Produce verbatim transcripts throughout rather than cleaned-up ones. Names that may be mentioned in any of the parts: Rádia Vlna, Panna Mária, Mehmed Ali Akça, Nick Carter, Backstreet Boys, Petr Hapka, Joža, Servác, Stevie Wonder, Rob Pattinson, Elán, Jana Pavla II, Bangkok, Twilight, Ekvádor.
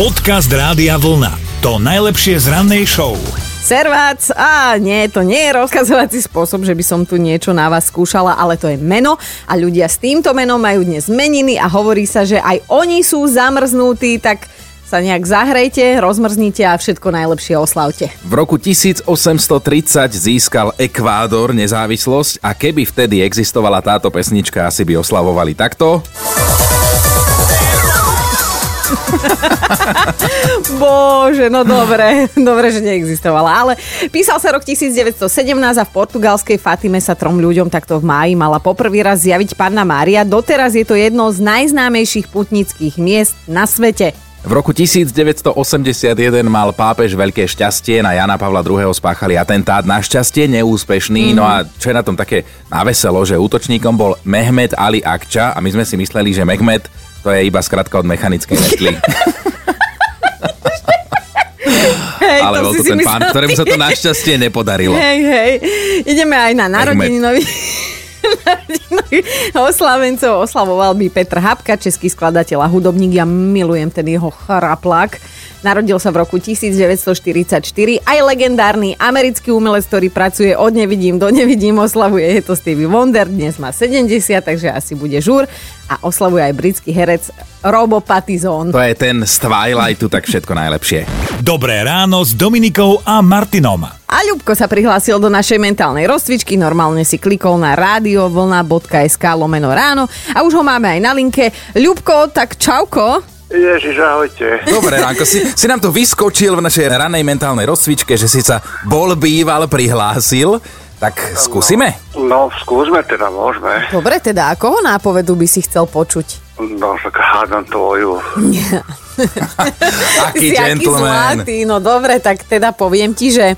Podcast Rádia Vlna. To najlepšie z rannej show. Servác, á nie, to nie je rozkazovací spôsob, že by som tu niečo na vás skúšala, ale to je meno a ľudia s týmto menom majú dnes meniny a hovorí sa, že aj oni sú zamrznutí, tak sa nejak zahrejte, rozmrznite a všetko najlepšie oslavte. V roku tisíc osemsto tridsať získal Ekvádor nezávislosť a keby vtedy existovala táto pesnička, asi by oslavovali takto. Bože, no dobre, dobre, že neexistovala. Ale písal sa rok tisíc deväťsto sedemnásť a v portugalskej Fatime sa trom ľuďom takto v máji mala poprvý raz zjaviť Panna Mária. Doteraz je to jedno z najznámejších putnických miest na svete. V roku tisíc deväťsto osemdesiatjeden mal pápež veľké šťastie, na Jana Pavla druhého. Spáchali atentát, našťastie neúspešný, mm. no a čo je na tom také naveselo, že útočníkom bol Mehmed Ali Akça a my sme si mysleli, že Mehmed to je iba skratka od mechanickej metly. Hej, ale bol to ten pán, ktorému sa to našťastie nepodarilo. Hej, hej, ideme aj na narodeninový... oslavencov oslavoval by Petr Hapka, český skladateľ a hudobník. Ja milujem ten jeho chraplák. Narodil sa v roku tisíc deväťsto štyridsaťštyri. Aj legendárny americký umelec, ktorý pracuje od nevidím do nevidím, oslavuje. Je to Stevie Wonder, dnes má sedemdesiat, takže asi bude žúr. A oslavuje aj britský herec Rob Pattinson. To je ten z Twilightu, tak všetko najlepšie. Dobré ráno s Dominikou a Martinom. A Ľubko sa prihlásil do našej mentálnej rozcvičky, normálne si klikol na rádiovlna.sk lomeno ráno a už ho máme aj na linke. Ľubko, tak čauko. Ježiš, ahojte. Dobre ránko, si, si nám to vyskočil v našej ranej mentálnej rozcvičke, že si sa bol býval prihlásil, tak skúsime? No, no skúsme teda, môžeme. Dobre, teda a koho nápovedu by si chcel počuť? No, tak hádam tvoju. Yeah. Aký gentleman. Zlatý, no dobre, tak teda poviem ti, že...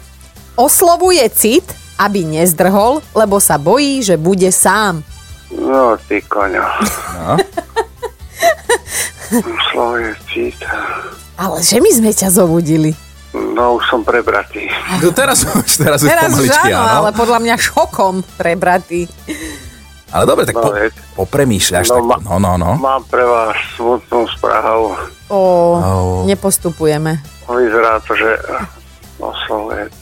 Oslovuje cit, aby nezdrhol, lebo sa bojí, že bude sám. No, ty koňo. No. Oslovuje cit. Ale že my sme ťa zobudili. No, už som prebratý. No, teraz už, teraz už pomaličky, áno. Teraz ale podľa mňa šokom prebratý. Ale dobre, tak no, po, popremýšľaš. No, tak, no, no, no. Mám pre vás smutnú správu. Ó, oh, oh. Nepostupujeme. Vyzerá to, že oslovuje cit.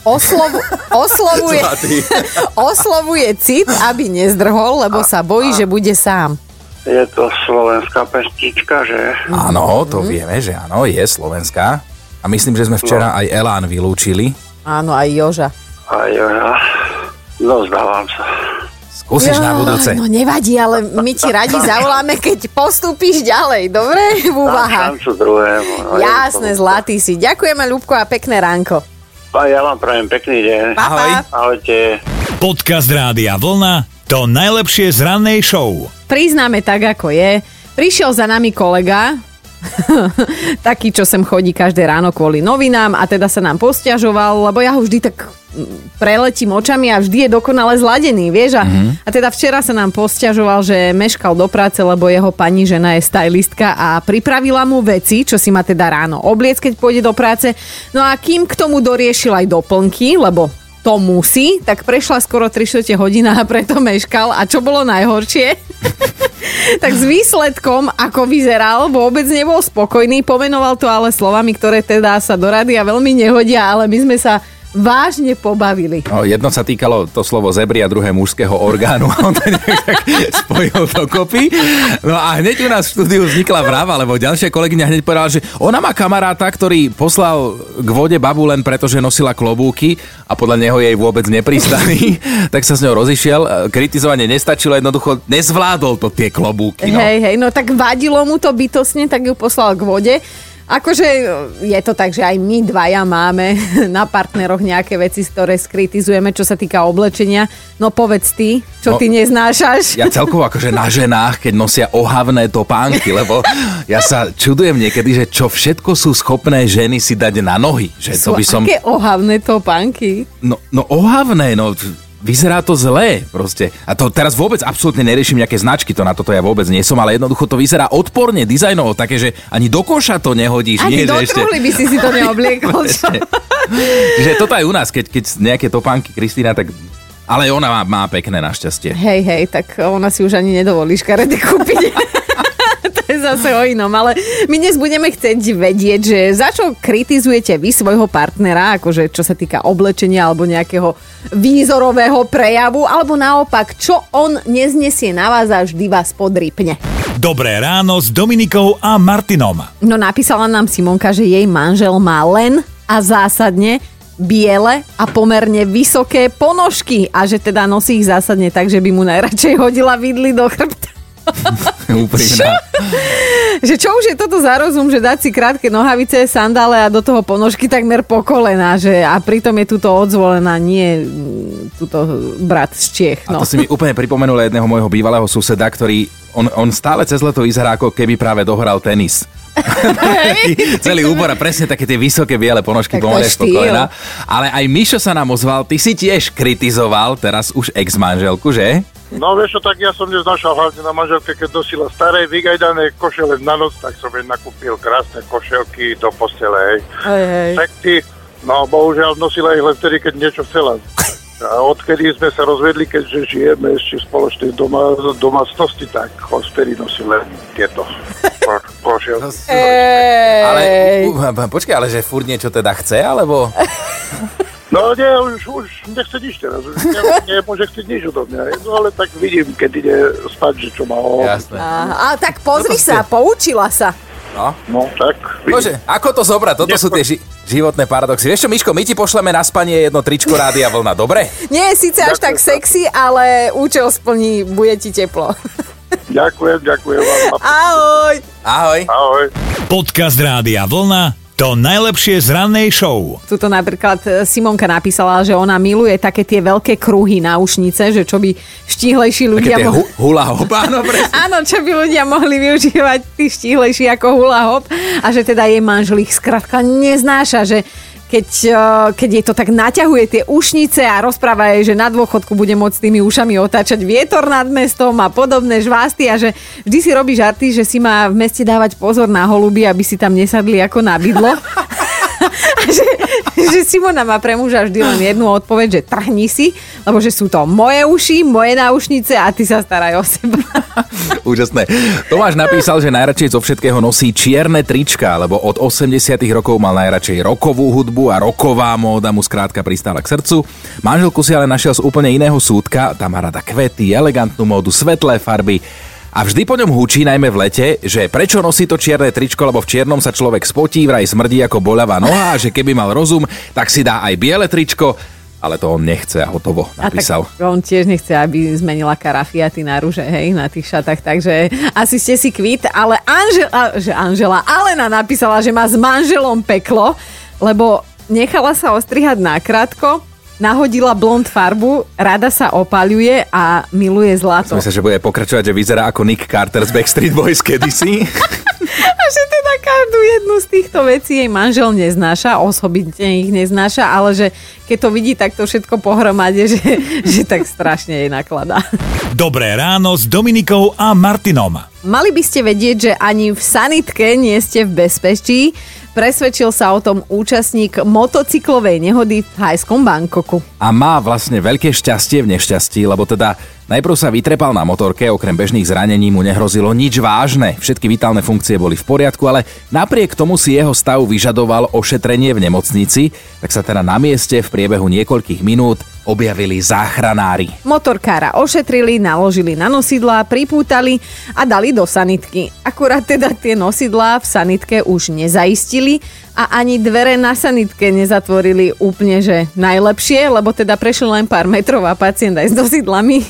Oslovu, oslovuje, oslovuje cit, aby nezdrhol, lebo sa bojí, že bude sám. Je to slovenská pesnička, že? Áno, to vieme, že áno, je slovenská. A myslím, že sme včera no. aj Elán vylúčili. Áno, aj Joža. Aj Joža. No, zdávam sa. Skúsiš jo, na budúce. No nevadí, ale my ti radi zavoláme, keď postúpiš ďalej. Dobre? V úvahách. No, jasné, zlatý si. Ďakujeme, Ľubko, a pekné ránko. A ja vám prajem pekný deň. Ahoj. Ahojte. Podcast Rádia Vlna, to najlepšie z rannej show. Priznáme tak, ako je. Prišiel za nami kolega, taký, čo sem chodí každé ráno kvôli novinám a teda sa nám posťažoval, lebo ja ho vždy tak preletím očami a vždy je dokonale zladený, vieš? A, mm-hmm. a teda včera sa nám posťažoval, že meškal do práce, lebo jeho pani žena je stylistka a pripravila mu veci, čo si má teda ráno obliec, keď pôjde do práce. No a kým k tomu doriešil aj doplnky, lebo to musí, tak prešla skoro tri štvrte hodina a preto meškal. A čo bolo najhoršie? Tak s výsledkom, ako vyzeral, vôbec nebol spokojný. Pomenoval to ale slovami, ktoré teda sa do rádia veľmi nehodia, ale my sme sa vážne pobavili. No, jedno sa týkalo to slovo zebry a druhé mužského orgánu. On to nejak spojil dokopy. No a hneď u nás v štúdiu vznikla vrava, lebo ďalšia kolegyňa hneď povedala, že ona má kamaráta, ktorý poslal k vode babu len preto, že nosila klobúky a podľa neho jej vôbec nepristaní. Tak sa s ňou rozišiel. Kritizovanie nestačilo, jednoducho nezvládol to tie klobúky. No. Hej, hej, no tak vadilo mu to bytostne, tak ju poslal k vode. Akože je to tak, že aj my dvaja máme na partneroch nejaké veci, ktoré skritizujeme, čo sa týka oblečenia. No povedz ty, čo no, ty neznášaš. Ja celkovo akože na ženách, keď nosia ohavné topánky, lebo ja sa čudujem niekedy, že čo všetko sú schopné ženy si dať na nohy. Že sú to by som... aké ohavné topánky? No, no ohavné, no... Vyzerá to zlé proste. A to teraz vôbec absolútne neriešim nejaké značky, to na toto ja vôbec nie som, ale jednoducho to vyzerá odporne dizajnovo, také, že ani do koša to nehodíš. Ani nie, do truhly ešte... by si si to neobliekol. Čiže toto aj u nás, keď, keď nejaké topánky Kristína, tak... Ale ona má, má pekné našťastie. Hej, hej, tak ona si už ani nedovolí škaredé kúpiť. to je zase o inom, ale my dnes budeme chcieť vedieť, že za čo kritizujete vy svojho partnera, akože čo sa týka oblečenia alebo nejakého výzorového prejavu, alebo naopak, čo on neznesie na vás a vždy vás podrýpne. Dobré ráno s Dominikou a Martinom. No napísala nám Simonka, že jej manžel má len a zásadne biele a pomerne vysoké ponožky a že teda nosí ich zásadne tak, že by mu najradšej hodila vidly do chrbta. Úprimná. Že čo už je toto za rozum, že dať si krátke nohavice, sandále a do toho ponožky takmer po kolená, že a pritom je tuto odzvolená, nie tuto brat z Čiech. No. A to si mi úplne pripomenulo jedného môjho bývalého suseda, ktorý on, on stále cez leto vyzerá, ako keby práve dohral tenis. Celý úbor a presne také tie vysoké biele ponožky pomôžeš po kolena. Ale aj Mišo sa nám ozval, ty si tiež kritizoval teraz už ex-manželku, že? No vieš čo, tak ja som neznašal hlavne na manželke, keď nosila staré vygajdané košele na noc, tak som jej nakúpil krásne košelky do postele, hej. Hej, hej. Sekty, no bohužiaľ nosila ich len vtedy, keď niečo chcela. A odkedy sme sa rozvedli, keďže žijeme ešte v spoločnej doma, domácnosti, tak ho vtedy nosí len tieto košiel. No, ale, počkaj, ale že furt niečo teda chce, alebo... No nie, už, už nechce nič teraz, už nemôže chcieť nič do mňa, no, ale tak vidím, keď ide spať, že čo má ho. Jasné. A, a tak pozri no sa, ste... poučila sa. No, no tak. Bože, ako to zobrať? Toto Nechom. sú tie ži- životné paradoxy. Vieš čo, Miško, my ti pošleme na spanie jedno tričko Rádia Vlna, dobre? Nie je síce až tak sexy, ale účel splní, bude ti teplo. Ďakujem, ďakujem vám. Ahoj. Ahoj. Ahoj. Podcast Rádia Vlna, to najlepšie z rannej show. Tuto napríklad Simonka napísala, že ona miluje také tie veľké kruhy na ušnice, že čo by štíhlejší ľudia... Také tie mo- hula hop, áno, presne. Áno, čo by ľudia mohli využívať, tí štíhlejší ako hula hop. A že teda jej manžel ich skrátka neznáša, že keď, keď jej to tak naťahuje tie ušnice a rozpráva jej, že na dôchodku bude môcť tými ušami otáčať vietor nad mestom a podobné žvásty a že vždy si robí žarty, že si má v meste dávať pozor na holuby, aby si tam nesadli ako na bydlo. A že, že Simona má pre muža vždy len jednu odpoveď, že trhni si, lebo že sú to moje uši, moje náušnice a ty sa staraj o seba. Úžasné. Tomáš napísal, že najradšej zo všetkého nosí čierne trička, lebo od osemdesiatych rokov mal najradšej rokovú hudbu a roková móda mu skrátka pristála k srdcu. Manželku si ale našiel z úplne iného súdka, tam má rada kvety, elegantnú módu, svetlé farby. A vždy po ňom hučí, najmä v lete, že prečo nosí to čierne tričko, lebo v čiernom sa človek spotí, vraj smrdí ako boľavá noha, a že keby mal rozum, tak si dá aj biele tričko, ale to on nechce a hotovo, napísal. A tak on tiež nechce, aby zmenila karafiaty na ruže, hej, na tých šatách, takže asi ste si kvít, ale Anžela, že Anžela, Alena napísala, že má s manželom peklo, lebo nechala sa ostrihať nakrátko, nahodila blond farbu, rada sa opaľuje a miluje zlato. Myslím sa, že bude pokračovať, že vyzerá ako Nick Carter z Backstreet Boys kedysi. A že teda každú jednu z týchto vecí jej manžel neznáša, osobitne ich neznáša, ale že keď to vidí, tak to všetko pohromade, že, že tak strašne jej nakladá. Dobré ráno s Dominikou a Martinom. Mali by ste vedieť, že ani v sanitke nie ste v bezpečí. Presvedčil sa o tom účastník motocyklovej nehody v thajskom Bangkoku. A má vlastne veľké šťastie v nešťastí, lebo teda najprv sa vytrepal na motorke, okrem bežných zranení mu nehrozilo nič vážne. Všetky vitálne funkcie boli v poriadku, ale napriek tomu si jeho stav vyžadoval ošetrenie v nemocnici, tak sa teda na mieste v priebehu niekoľkých minút objavili záchranári. Motorkára ošetrili, naložili na nosidlá, pripútali a dali do sanitky. Akurát teda tie nosidlá v sanitke už nezaistili a ani dvere na sanitke nezatvorili úplne, že najlepšie, lebo teda prešli len pár metrov a pacient aj s nosidlami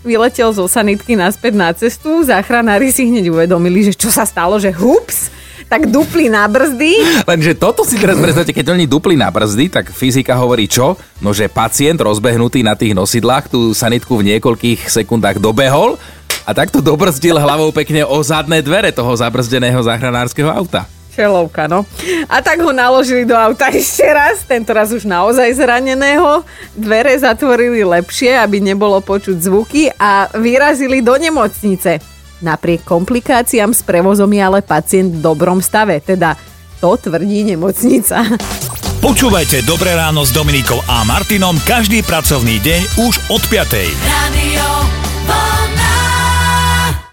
vyletel zo sanitky naspäť na cestu. Záchranári si hneď uvedomili, že čo sa stalo, že hups, tak dupli na brzdy. Lenže toto si teraz predstavte, keď oni dupli na brzdy, tak fyzika hovorí čo? No, že pacient rozbehnutý na tých nosidlách tú sanitku v niekoľkých sekundách dobehol a takto dobrzdil hlavou pekne o zadné dvere toho zabrzdeného záchranárskeho auta. Čelovka, no. A tak ho naložili do auta ešte raz, tentoraz už naozaj zraneného. Dvere zatvorili lepšie, aby nebolo počuť zvuky a vyrazili do nemocnice. Napriek komplikáciám s prevozom je ale pacient v dobrom stave, teda to tvrdí nemocnica. Počúvajte Dobré ráno s Dominikou a Martinom každý pracovný deň už od piatej. Radio